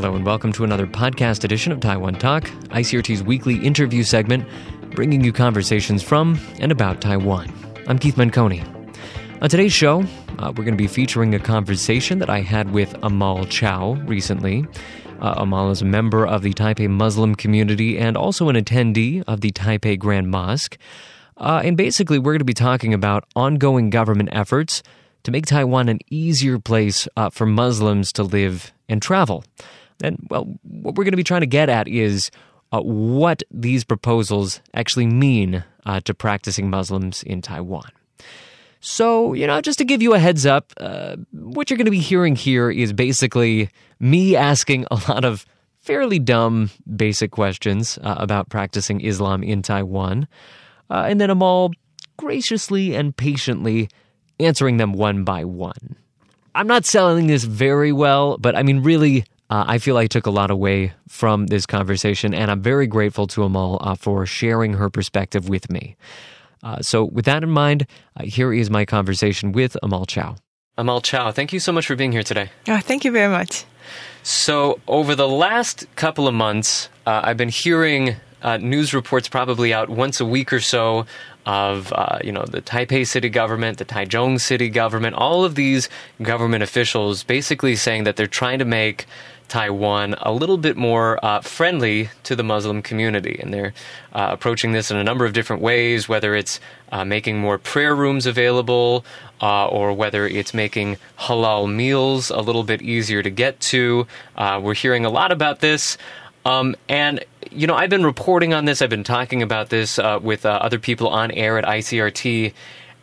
Hello and welcome to another podcast edition of Taiwan Talk, ICRT's weekly interview segment, bringing you conversations from and about Taiwan. I'm Keith Manconi. On today's show, we're going to be featuring a conversation that I had with Amal Chao recently. Amal is a member of the Taipei Muslim community and also an attendee of the Taipei Grand Mosque. And basically, we're going to be talking about ongoing government efforts to make Taiwan an easier place for Muslims to live and travel. And, well, what we're going to be trying to get at is what these proposals actually mean to practicing Muslims in Taiwan. So, you know, just to give you a heads up, what you're going to be hearing here is basically me asking a lot of fairly dumb basic questions about practicing Islam in Taiwan, and then Amal graciously and patiently answering them one by one. I'm not selling this very well, but I mean, really, I feel I took a lot away from this conversation, and I'm very grateful to Amal for sharing her perspective with me. So with that in mind, here is my conversation with Amal Chao. Amal Chao, thank you so much for being here today. Oh, thank you very much. So over the last couple of months, I've been hearing news reports probably out once a week or so of, the Taipei city government, the Taichung city government, all of these government officials basically saying that they're trying to make Taiwan a little bit more friendly to the Muslim community. And they're approaching this in a number of different ways, whether it's making more prayer rooms available or whether it's making halal meals a little bit easier to get to. We're hearing a lot about this. And, you know, I've been reporting on this. I've been talking about this with other people on air at ICRT.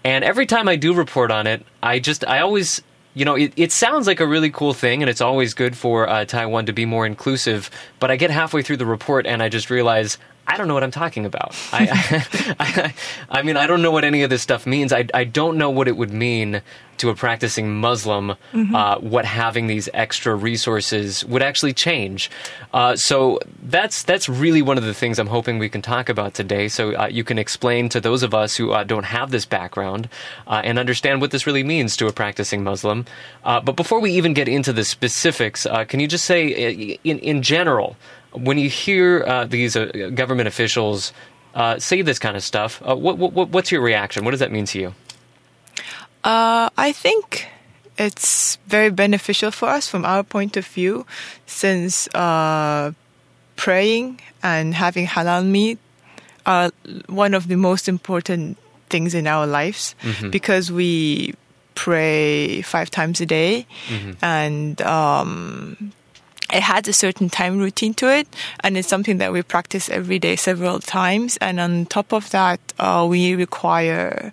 And every time I do report on it, I always, you know, it sounds like a really cool thing. And it's always good for Taiwan to be more inclusive. But I get halfway through the report and I just realize I don't know what I'm talking about. I mean, I don't know what any of this stuff means. I don't know what it would mean to a practicing Muslim, what having these extra resources would actually change. So that's really one of the things I'm hoping we can talk about today. So you can explain to those of us who don't have this background and understand what this really means to a practicing Muslim. But before we even get into the specifics, can you just say in general, when you hear these government officials say this kind of stuff, what's your reaction? What does that mean to you? I think it's very beneficial for us from our point of view, since praying and having halal meat are one of the most important things in our lives, because we pray 5 times a day, and it has a certain time routine to it, and it's something that we practice every day several times. And on top of that, we require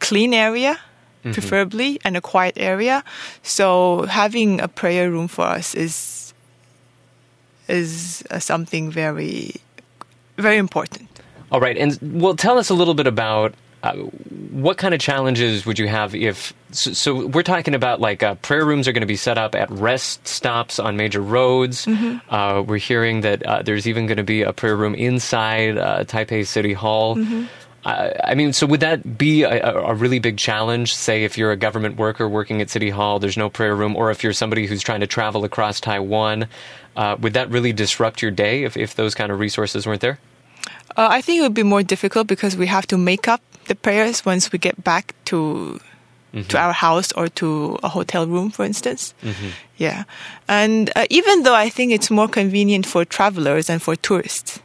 clean area, preferably, and a quiet area. So having a prayer room for us is something very, very important. All right. And well, tell us a little bit about what kind of challenges would you have if... So we're talking about, like, prayer rooms are going to be set up at rest stops on major roads. We're hearing that there's even going to be a prayer room inside Taipei City Hall. I mean, so would that be a really big challenge, say, if you're a government worker working at City Hall, there's no prayer room, or if you're somebody who's trying to travel across Taiwan, would that really disrupt your day if those kind of resources weren't there? I think it would be more difficult because we have to make up the prayers once we get back to our house or to a hotel room, for instance. Yeah. And even though I think it's more convenient for travelers and for tourists,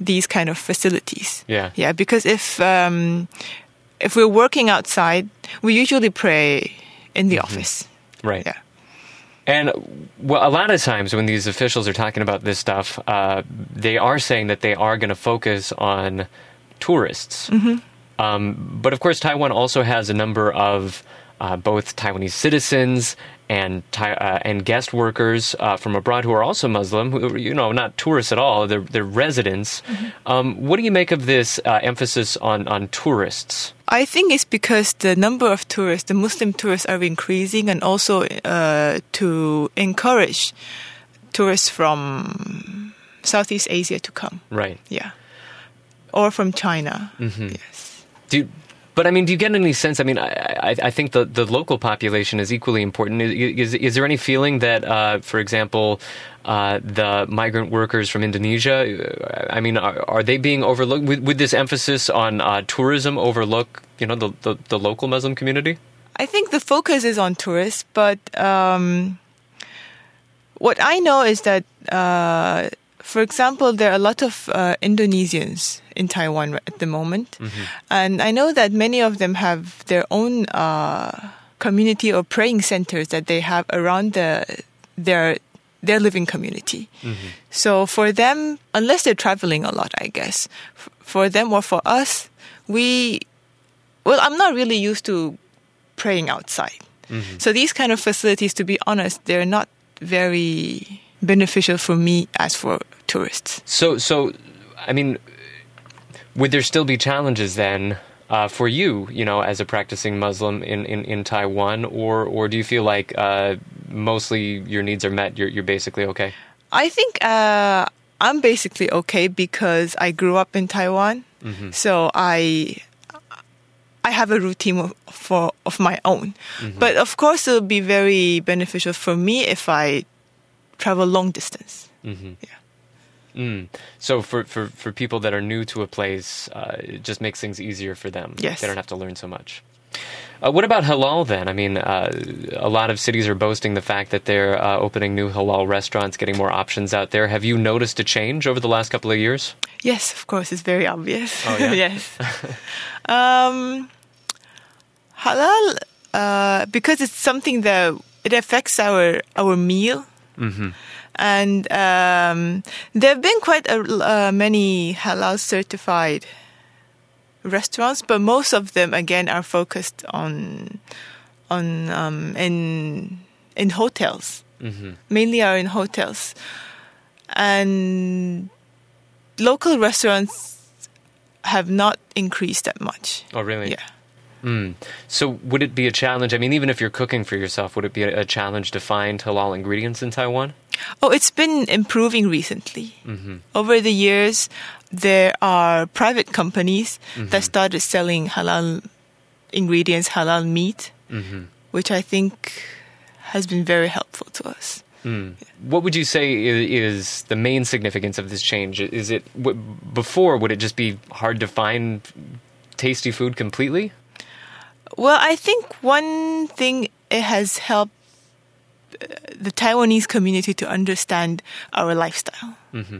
these kind of facilities. Yeah. Yeah, because if we're working outside, we usually pray in the office. Right. Yeah. And well, a lot of times when these officials are talking about this stuff, they are saying that they are going to focus on tourists. But of course, Taiwan also has a number of both Taiwanese citizens and guest workers from abroad who are also Muslim, who, you know, not tourists at all, they're residents. What do you make of this emphasis on tourists? I think it's because the number of tourists, the Muslim tourists, are increasing, and also to encourage tourists from Southeast Asia to come. Right. Yeah. Or from China. Yes. Do But I mean, do you get any sense? I mean, I think the local population is equally important. Is there any feeling that, for example, the migrant workers from Indonesia, I mean, are they being overlooked? Would this emphasis on tourism overlook, you know, the local Muslim community? I think the focus is on tourists, but what I know is that, for example, there are a lot of Indonesians in Taiwan at the moment. Mm-hmm. And I know that many of them have their own community or praying centers that they have around their living community. Mm-hmm. So for them, unless they're traveling a lot, I guess, for them or for us, I'm not really used to praying outside. Mm-hmm. So these kind of facilities, to be honest, they're not very beneficial for me as for tourists. So I mean, would there still be challenges then for you, you know, as a practicing Muslim in Taiwan, or do you feel like mostly your needs are met, you're basically okay? I think I'm basically okay because I grew up in Taiwan, mm-hmm. so I have a routine of my own. Mm-hmm. But of course, it will be very beneficial for me if I travel long distance. Mm-hmm. Yeah. Mm. So for people that are new to a place, it just makes things easier for them. Yes. They don't have to learn so much. What about halal then? I mean, a lot of cities are boasting the fact that they're opening new halal restaurants, getting more options out there. Have you noticed a change over the last couple of years? Yes, of course. It's very obvious. Oh, yeah? Yes. Halal, because it's something that it affects our meal. Mm-hmm. And there have been quite many halal certified restaurants, but most of them again are focused in hotels. Mm-hmm. Mainly are in hotels, and local restaurants have not increased that much. Oh, really? Yeah. Mm. So would it be a challenge? I mean, even if you're cooking for yourself, would it be a challenge to find halal ingredients in Taiwan? Oh, it's been improving recently. Mm-hmm. Over the years, there are private companies mm-hmm. that started selling halal ingredients, halal meat, mm-hmm. which I think has been very helpful to us. Mm. What would you say is the main significance of this change? Is it before, would it just be hard to find tasty food completely? Well, I think one thing, it has helped the Taiwanese community to understand our lifestyle. Mm-hmm.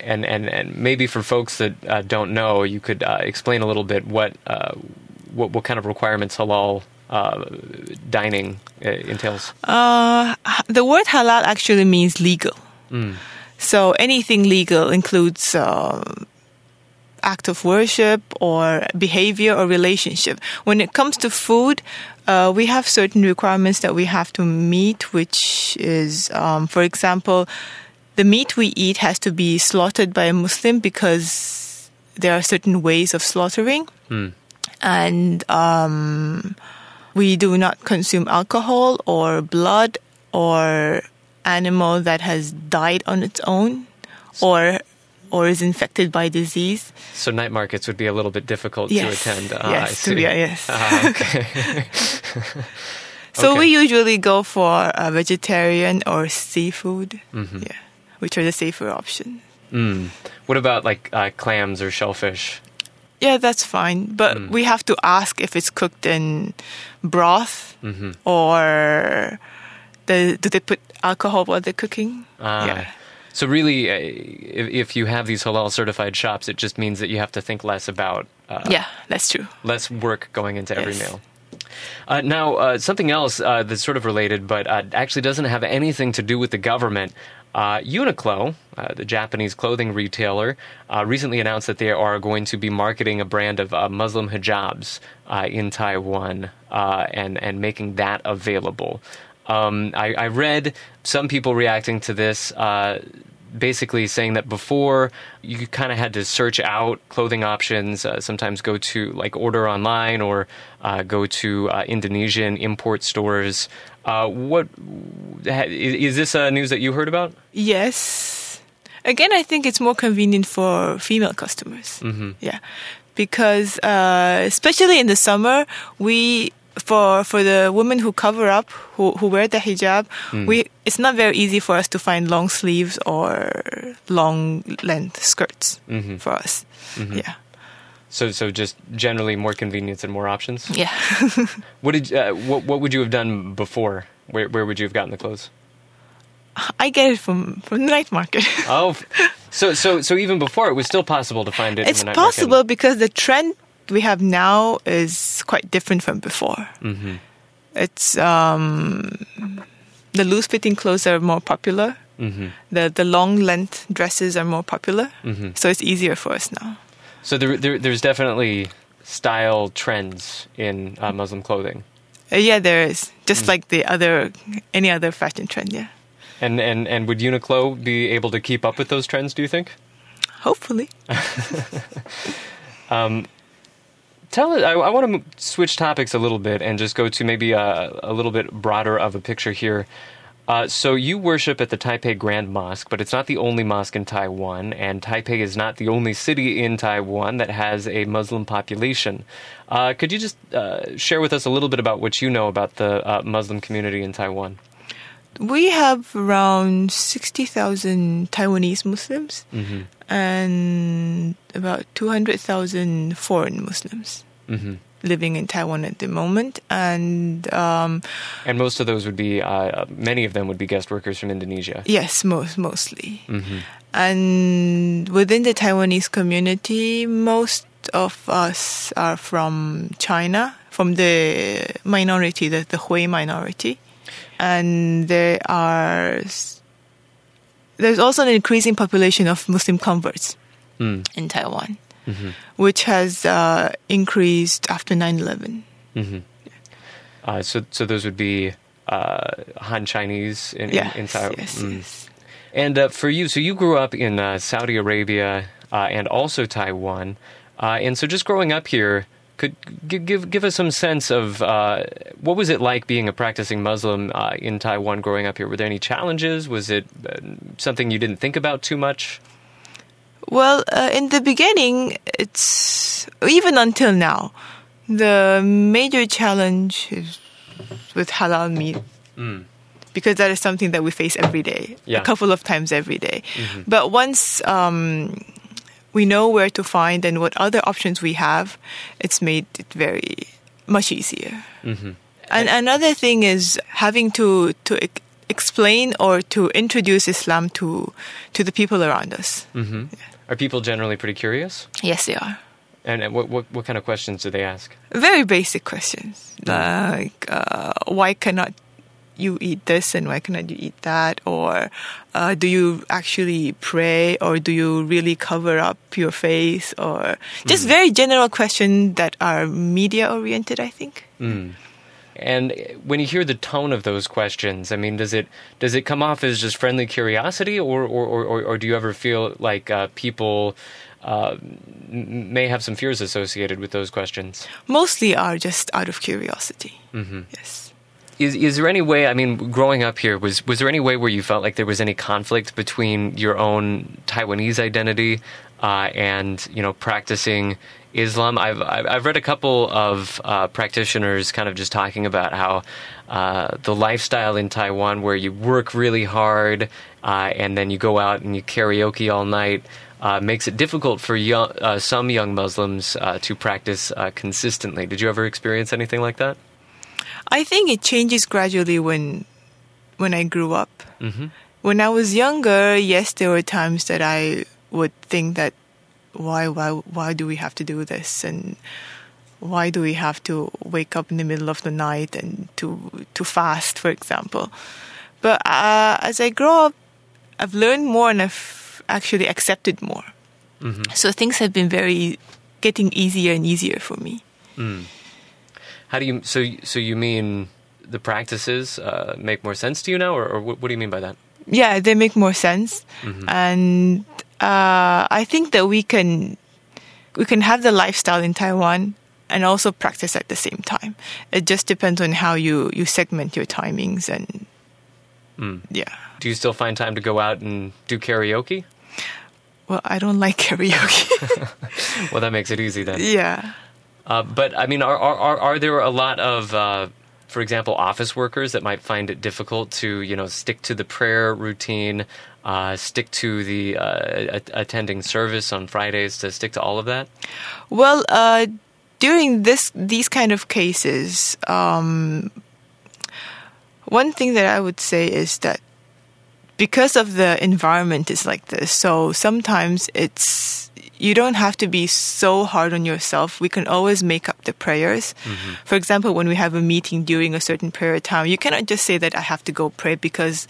And maybe for folks that don't know, you could explain a little bit what kind of requirements halal dining entails. The word halal actually means legal. Mm. So anything legal includes act of worship or behavior or relationship. When it comes to food, we have certain requirements that we have to meet, which is, for example, the meat we eat has to be slaughtered by a Muslim because there are certain ways of slaughtering. Mm. And we do not consume alcohol or blood or animal that has died on its own or is infected by disease. So night markets would be a little bit difficult to attend. Yes. Okay. So we usually go for vegetarian or seafood, mm-hmm. Which are the safer option. Mm. What about like clams or shellfish? Yeah, that's fine. But we have to ask if it's cooked in broth mm-hmm. or do they put alcohol while they're cooking? Yeah. So really, if you have these halal certified shops, it just means that you have to think less about... that's true. Less work going into every meal. Now, something else that's sort of related, but actually doesn't have anything to do with the government. Uniqlo, the Japanese clothing retailer, recently announced that they are going to be marketing a brand of Muslim hijabs in Taiwan and making that available. I read some people reacting to this, basically saying that before you kind of had to search out clothing options, sometimes go to like order online or go to Indonesian import stores. Is this news that you heard about? Yes. Again, I think it's more convenient for female customers. Mm-hmm. Yeah. because especially in the summer, we for the women who cover up, who wear the hijab, it's not very easy for us to find long sleeves or long length skirts for us. Mm-hmm. Yeah. So just generally more convenience and more options. Yeah. What would you have done before? Where would you have gotten the clothes? I get it from the night market. Oh, so even before it was still possible to find it. It's in the night market. It's possible because the trend we have now is quite different from before. Mm-hmm. It's the loose fitting clothes are more popular. Mm-hmm. The long length dresses are more popular. Mm-hmm. So it's easier for us now. So there's definitely style trends in Muslim clothing. Yeah, there is. Just like any other fashion trend. Yeah. And would Uniqlo be able to keep up with those trends, do you think? Hopefully. I want to switch topics a little bit and just go to maybe a little bit broader of a picture here. So you worship at the Taipei Grand Mosque, but it's not the only mosque in Taiwan, and Taipei is not the only city in Taiwan that has a Muslim population. Could you just share with us a little bit about what you know about the Muslim community in Taiwan? We have around 60,000 Taiwanese Muslims and about 200,000 foreign Muslims living in Taiwan at the moment. And most of those would be, many of them would be guest workers from Indonesia. Yes, mostly. Mm-hmm. And within the Taiwanese community, most of us are from China, from the minority, the Hui minority. And there's also an increasing population of Muslim converts in Taiwan, which has increased after 9/11. Mm-hmm. So those would be Han Chinese in Taiwan. Yes, yes. And for you, so you grew up in Saudi Arabia and also Taiwan, and so just growing up here. Could give us some sense of what was it like being a practicing Muslim in Taiwan growing up here? Were there any challenges? Was it something you didn't think about too much? Well, in the beginning, it's even until now, the major challenge is with halal meat. Mm. Because that is something that we face every day, a couple of times every day. Mm-hmm. But once we know where to find and what other options we have, it's made it very much easier. Mm-hmm. And another thing is having to explain or to introduce Islam to the people around us. Mm-hmm. Yeah. Are people generally pretty curious? Yes, they are. And what kind of questions do they ask? Very basic questions, like why cannot you eat this and why cannot you eat that? Or do you actually pray? Or do you really cover up your face? Or just very general questions that are media-oriented, I think. Mm. And when you hear the tone of those questions, I mean, does it come off as just friendly curiosity? Or do you ever feel like people may have some fears associated with those questions? Mostly are just out of curiosity. Mm-hmm. Yes. Is there any way, I mean, growing up here, was there any way where you felt like there was any conflict between your own Taiwanese identity and, you know, practicing Islam? I've read a couple of practitioners kind of just talking about how the lifestyle in Taiwan where you work really hard and then you go out and you karaoke all night makes it difficult for some young Muslims to practice consistently. Did you ever experience anything like that? I think it changes gradually when I grew up. Mm-hmm. When I was younger, yes, there were times that I would think that why do we have to do this and why do we have to wake up in the middle of the night and to fast, for example. But as I grow up, I've learned more and I've actually accepted more. Mm-hmm. So things have been getting easier and easier for me. Mm. How do you so you mean the practices make more sense to you now, or what do you mean by that? Yeah, they make more sense, and I think that we can have the lifestyle in Taiwan and also practice at the same time. It just depends on how you segment your timings and yeah. Do you still find time to go out and do karaoke? well, I don't like karaoke. Well, that makes it easy then. Yeah. But, I mean, are there a lot of, for example, office workers that might find it difficult to, you know, stick to the prayer routine, stick to the attending service on Fridays, to stick to all of that? Well, during these kind of cases, one thing that I would say is that because of the environment is like this, so sometimes you don't have to be so hard on yourself. We can always make up the prayers. Mm-hmm. For example, when we have a meeting during a certain prayer time, you cannot just say that I have to go pray because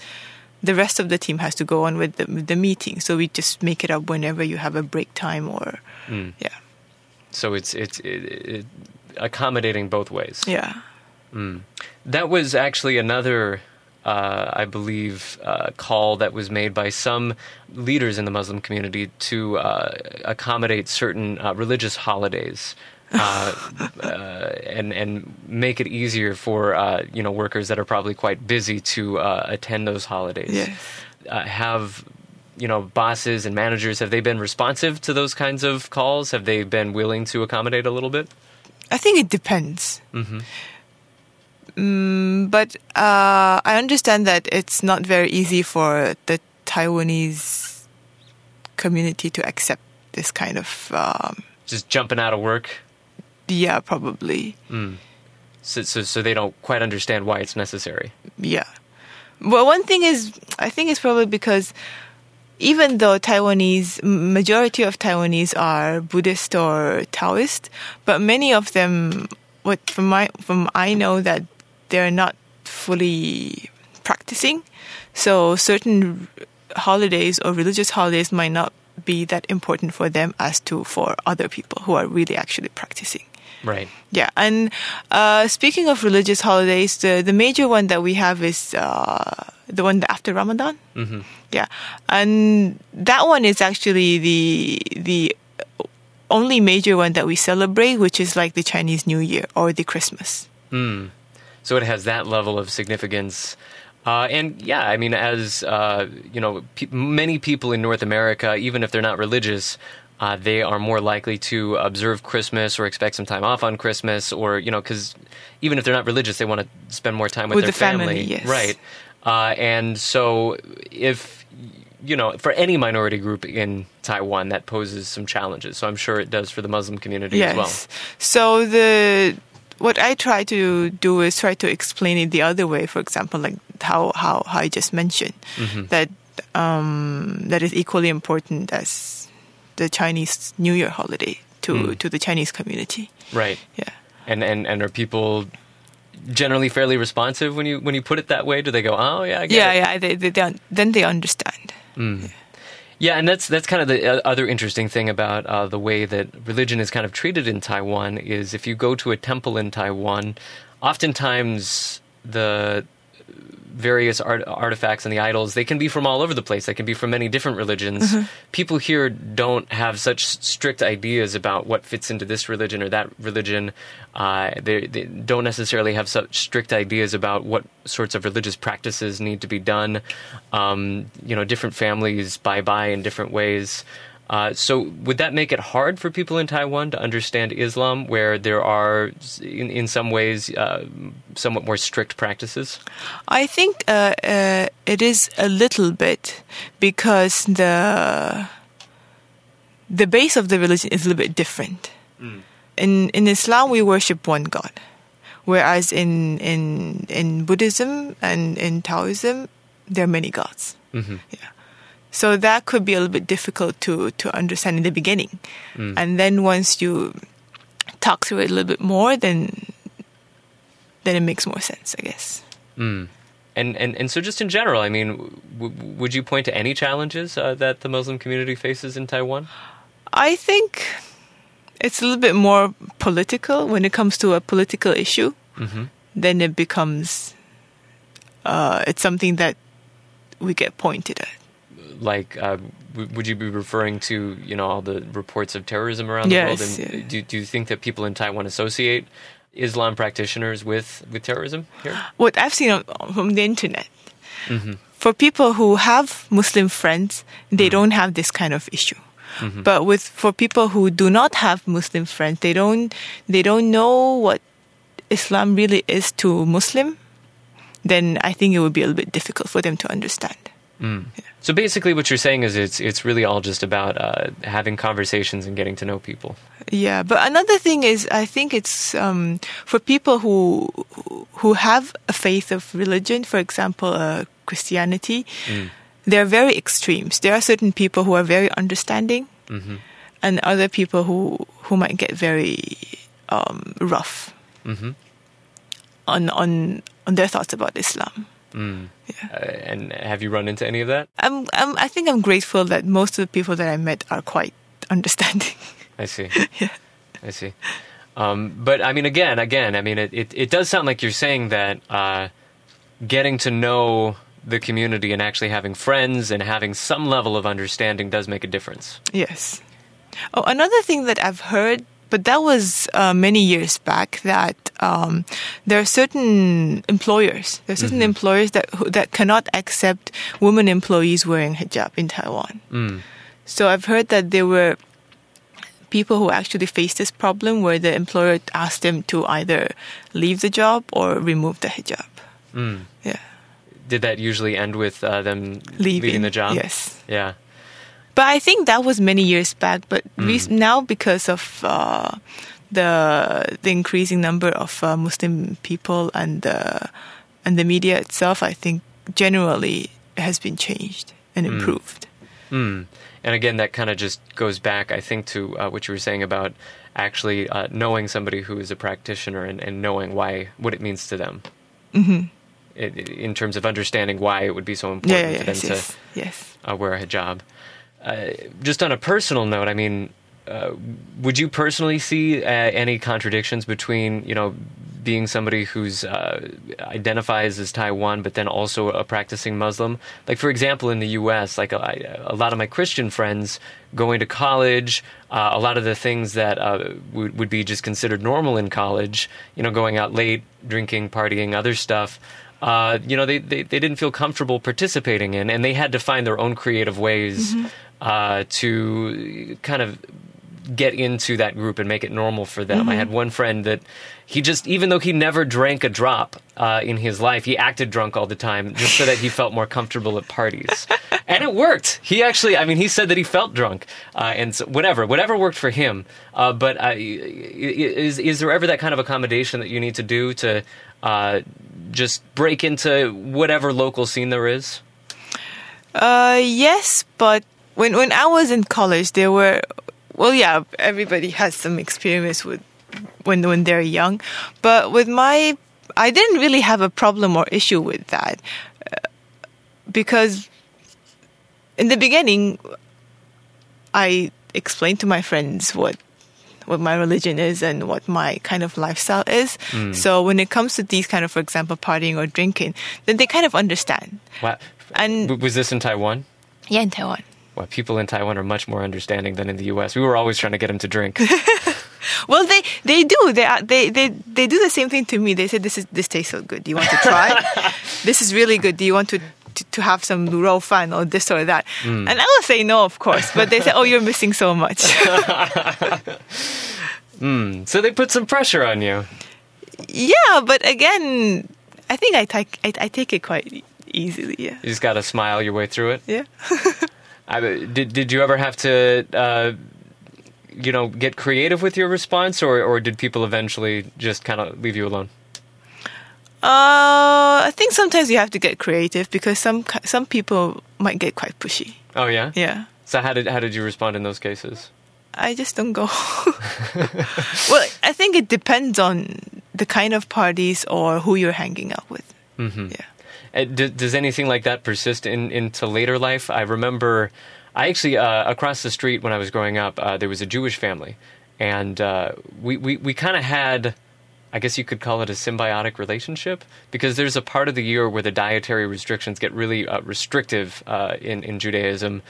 the rest of the team has to go on with the meeting. So we just make it up whenever you have a break time or yeah. So it's accommodating both ways. Yeah. Mm. That was actually another, I believe, call that was made by some leaders in the Muslim community to accommodate certain religious holidays and make it easier for you know, workers that are probably quite busy to attend those holidays. Yes. Have, you know, bosses and managers, have they been responsive to those kinds of calls? Have they been willing to accommodate a little bit? I think it depends. Mm-hmm. But I understand that it's not very easy for the Taiwanese community to accept this kind of... just jumping out of work? Yeah, probably. Mm. So they don't quite understand why it's necessary? Yeah. Well, one thing is, I think it's probably because even though majority of Taiwanese are Buddhist or Taoist, but many of them, I know that they're not fully practicing, so certain holidays or religious holidays might not be that important for them as to for other people who are really actually practicing. Right. Yeah, and speaking of religious holidays, the major one that we have is the one after Ramadan. Mm-hmm. Yeah, and that one is actually the only major one that we celebrate, which is like the Chinese New Year or the Christmas. Mm. So it has that level of significance. And yeah, I mean, as you know, many people in North America, even if they're not religious, they are more likely to observe Christmas or expect some time off on Christmas, or, you know, because even if they're not religious, they want to spend more time with their family. Yes. Right. And so if, you know, for any minority group in Taiwan, that poses some challenges. So I'm sure it does for the Muslim community as well. Yes. So what I try to do is try to explain it the other way, for example, like how I just mentioned, mm-hmm. that is equally important as the Chinese New Year holiday to the Chinese community. Right. Yeah. And are people generally fairly responsive when you put it that way? Do they go, oh, yeah, I get it? Yeah, then they understand. Mm. Yeah. Yeah, and that's kind of the other interesting thing about the way that religion is kind of treated in Taiwan is if you go to a temple in Taiwan, oftentimes the various artifacts and the idols, they can be from all over the place. They can be from many different religions. Mm-hmm. People here don't have such strict ideas about what fits into this religion or that religion. They don't necessarily have such strict ideas about what sorts of religious practices need to be done. You know, different families buy in different ways. So would that make it hard for people in Taiwan to understand Islam, where there are, in some ways, somewhat more strict practices? I think it is a little bit, because the base of the religion is a little bit different. Mm. In Islam, we worship one God, whereas in Buddhism and in Taoism, there are many gods. Mm-hmm. Yeah. So that could be a little bit difficult to understand in the beginning. Mm. And then once you talk through it a little bit more, then it makes more sense, I guess. Mm. And so just in general, I mean, would you point to any challenges that the Muslim community faces in Taiwan? I think it's a little bit more political. When it comes to a political issue, mm-hmm. then it becomes, it's something that we get pointed at. Like, would you be referring to, you know, all the reports of terrorism around the world? And yeah. Do you think that people in Taiwan associate Islam practitioners with terrorism here? What I've seen on the internet, mm-hmm. for people who have Muslim friends, they mm-hmm. don't have this kind of issue. Mm-hmm. But for people who do not have Muslim friends, they don't know what Islam really is to Muslim, then I think it would be a little bit difficult for them to understand. Mm. Yeah. So basically what you're saying is it's really all just about having conversations and getting to know people. Yeah, but another thing is I think it's for people who have a faith of religion, for example, Christianity, there are very extremes. There are certain people who are very understanding and other people who might get very rough on their thoughts about Islam. Mm. Yeah. And have you run into any of that? I think I'm grateful that most of the people that I met are quite understanding. I see. Yeah. I see. But I mean, again, it does sound like you're saying that getting to know the community and actually having friends and having some level of understanding does make a difference. Yes. Oh, another thing that I've heard, but that was many years back, that there are certain employers. There are certain employers that cannot accept women employees wearing hijab in Taiwan. Mm. So I've heard that there were people who actually faced this problem where the employer asked them to either leave the job or remove the hijab. Mm. Yeah. Did that usually end with them leaving the job? Yes. Yeah. But I think that was many years back. But now, because of the increasing number of Muslim people and the media itself, I think generally it has been changed and improved. Mm. And again, that kind of just goes back, I think, to what you were saying about actually knowing somebody who is a practitioner and knowing what it means to them. Mm-hmm. In terms of understanding why it would be so important to wear a hijab. Just on a personal note, I mean, would you personally see any contradictions between, being somebody who's identifies as Taiwan, but then also a practicing Muslim? Like, for example, in the U.S., like a lot of my Christian friends going to college, a lot of the things that would be just considered normal in college, going out late, drinking, partying, other stuff. They didn't feel comfortable participating in, and they had to find their own creative ways to kind of get into that group and make it normal for them. Mm-hmm. I had one friend that even though he never drank a drop in his life, he acted drunk all the time just so that he felt more comfortable at parties. And it worked. He actually, he said that he felt drunk and so whatever worked for him. But is there ever that kind of accommodation that you need to do to just break into whatever local scene there is? Yes, but when I was in college, there were... Well, yeah, everybody has some experience with when they're young. But with I didn't really have a problem or issue with that. Because in the beginning, I explained to my friends what my religion is and what my kind of lifestyle is. Mm. So when it comes to these kind of, for example, partying or drinking, then they kind of understand. Wow. And was this in Taiwan? Yeah, in Taiwan. Well, people in Taiwan are much more understanding than in the U.S. We were always trying to get them to drink. Well, they do. They do the same thing to me. They say, this tastes so good. Do you want to try? This is really good. Do you want to have some luro fan or this or that? Mm. And I will say no, of course. But they say, oh, you're missing so much. So they put some pressure on you. Yeah, but again, I think I take it quite easily. Yeah. You just got to smile your way through it. Yeah. Did you ever have to, get creative with your response, or did people eventually just kind of leave you alone? I think sometimes you have to get creative because some people might get quite pushy. Oh yeah? Yeah. So how did you respond in those cases? I just don't go. Well, I think it depends on the kind of parties or who you're hanging out with. Mm-hmm. Yeah. Does anything like that persist into later life? I remember, I actually, across the street when I was growing up, there was a Jewish family. And we kind of had, I guess you could call it a symbiotic relationship, because there's a part of the year where the dietary restrictions get really restrictive in Judaism.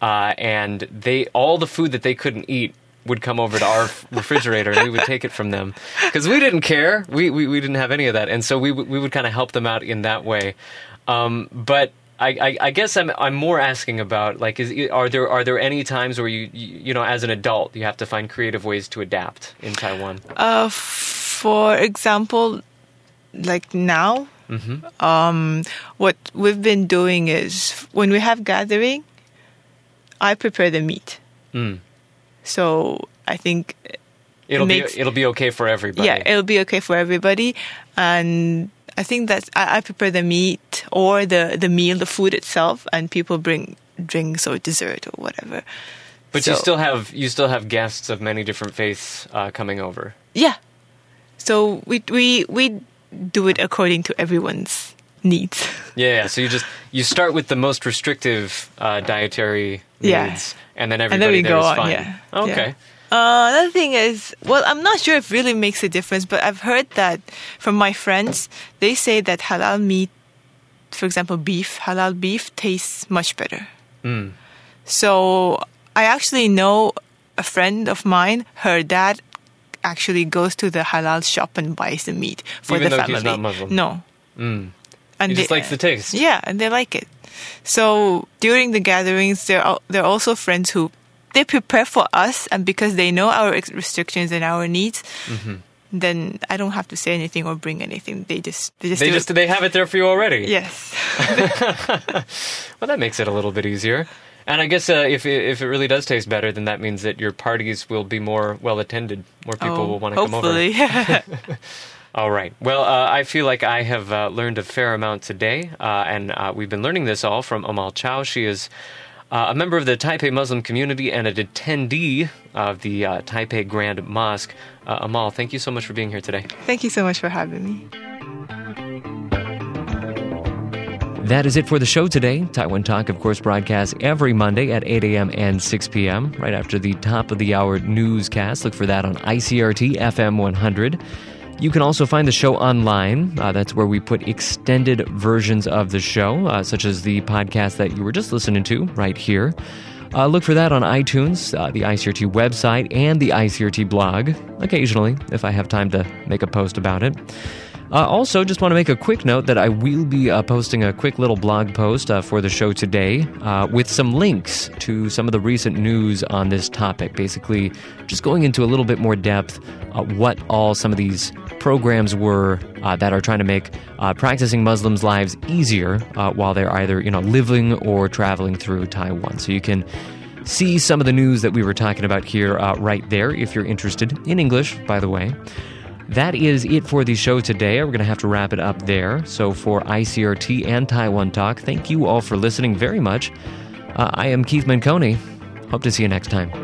And all the food that they couldn't eat would come over to our refrigerator and we would take it from them because we didn't care. We didn't have any of that. And so we would kind of help them out in that way. But I guess I'm more asking about, like, are there any times where you know as an adult you have to find creative ways to adapt in Taiwan? For example, like now, mm-hmm. What we've been doing is when we have gathering, I prepare the meat. Mm. So I think it'll be okay for everybody. Yeah, it'll be okay for everybody, and I think that I prepare the meat or the meal, the food itself, and people bring drinks or dessert or whatever. But so, you still have guests of many different faiths coming over. Yeah, so we do it according to everyone's needs. Yeah, so you start with the most restrictive dietary needs, and then everybody is fine. Yeah. Okay. Yeah. Another thing is, well, I'm not sure if it really makes a difference, but I've heard that from my friends, they say that halal meat, for example, halal beef, tastes much better. Mm. So I actually know a friend of mine, her dad actually goes to the halal shop and buys the meat for the family. Even though he's not Muslim? No. Mm. And he just likes the taste. Yeah, and they like it. So during the gatherings, there are also friends who... they prepare for us, and because they know our restrictions and our needs, mm-hmm. then I don't have to say anything or bring anything. They have it there for you already. Yes. Well, that makes it a little bit easier. And I guess if it really does taste better, then that means that your parties will be more well attended. More people will want to come over. Hopefully. All right. Well, I feel like I have learned a fair amount today, and we've been learning this all from Amal Chao. She is a member of the Taipei Muslim community and an attendee of the Taipei Grand Mosque. Amal, thank you so much for being here today. Thank you so much for having me. That is it for the show today. Taiwan Talk, of course, broadcasts every Monday at 8 a.m. and 6 p.m. right after the top-of-the-hour newscast. Look for that on ICRT FM 100. You can also find the show online. That's where we put extended versions of the show, such as the podcast that you were just listening to right here. Look for that on iTunes, the ICRT website, and the ICRT blog, occasionally, if I have time to make a post about it. Also, just want to make a quick note that I will be posting a quick little blog post for the show today with some links to some of the recent news on this topic. Basically, just going into a little bit more depth what all some of these programs were that are trying to make practicing Muslims' lives easier while they're either living or traveling through Taiwan. So you can see some of the news that we were talking about here right there if you're interested, in English, by the way. That is it for the show today. We're going to have to wrap it up there. So for ICRT and Taiwan Talk, thank you all for listening very much. I am Keith Manconi. Hope to see you next time.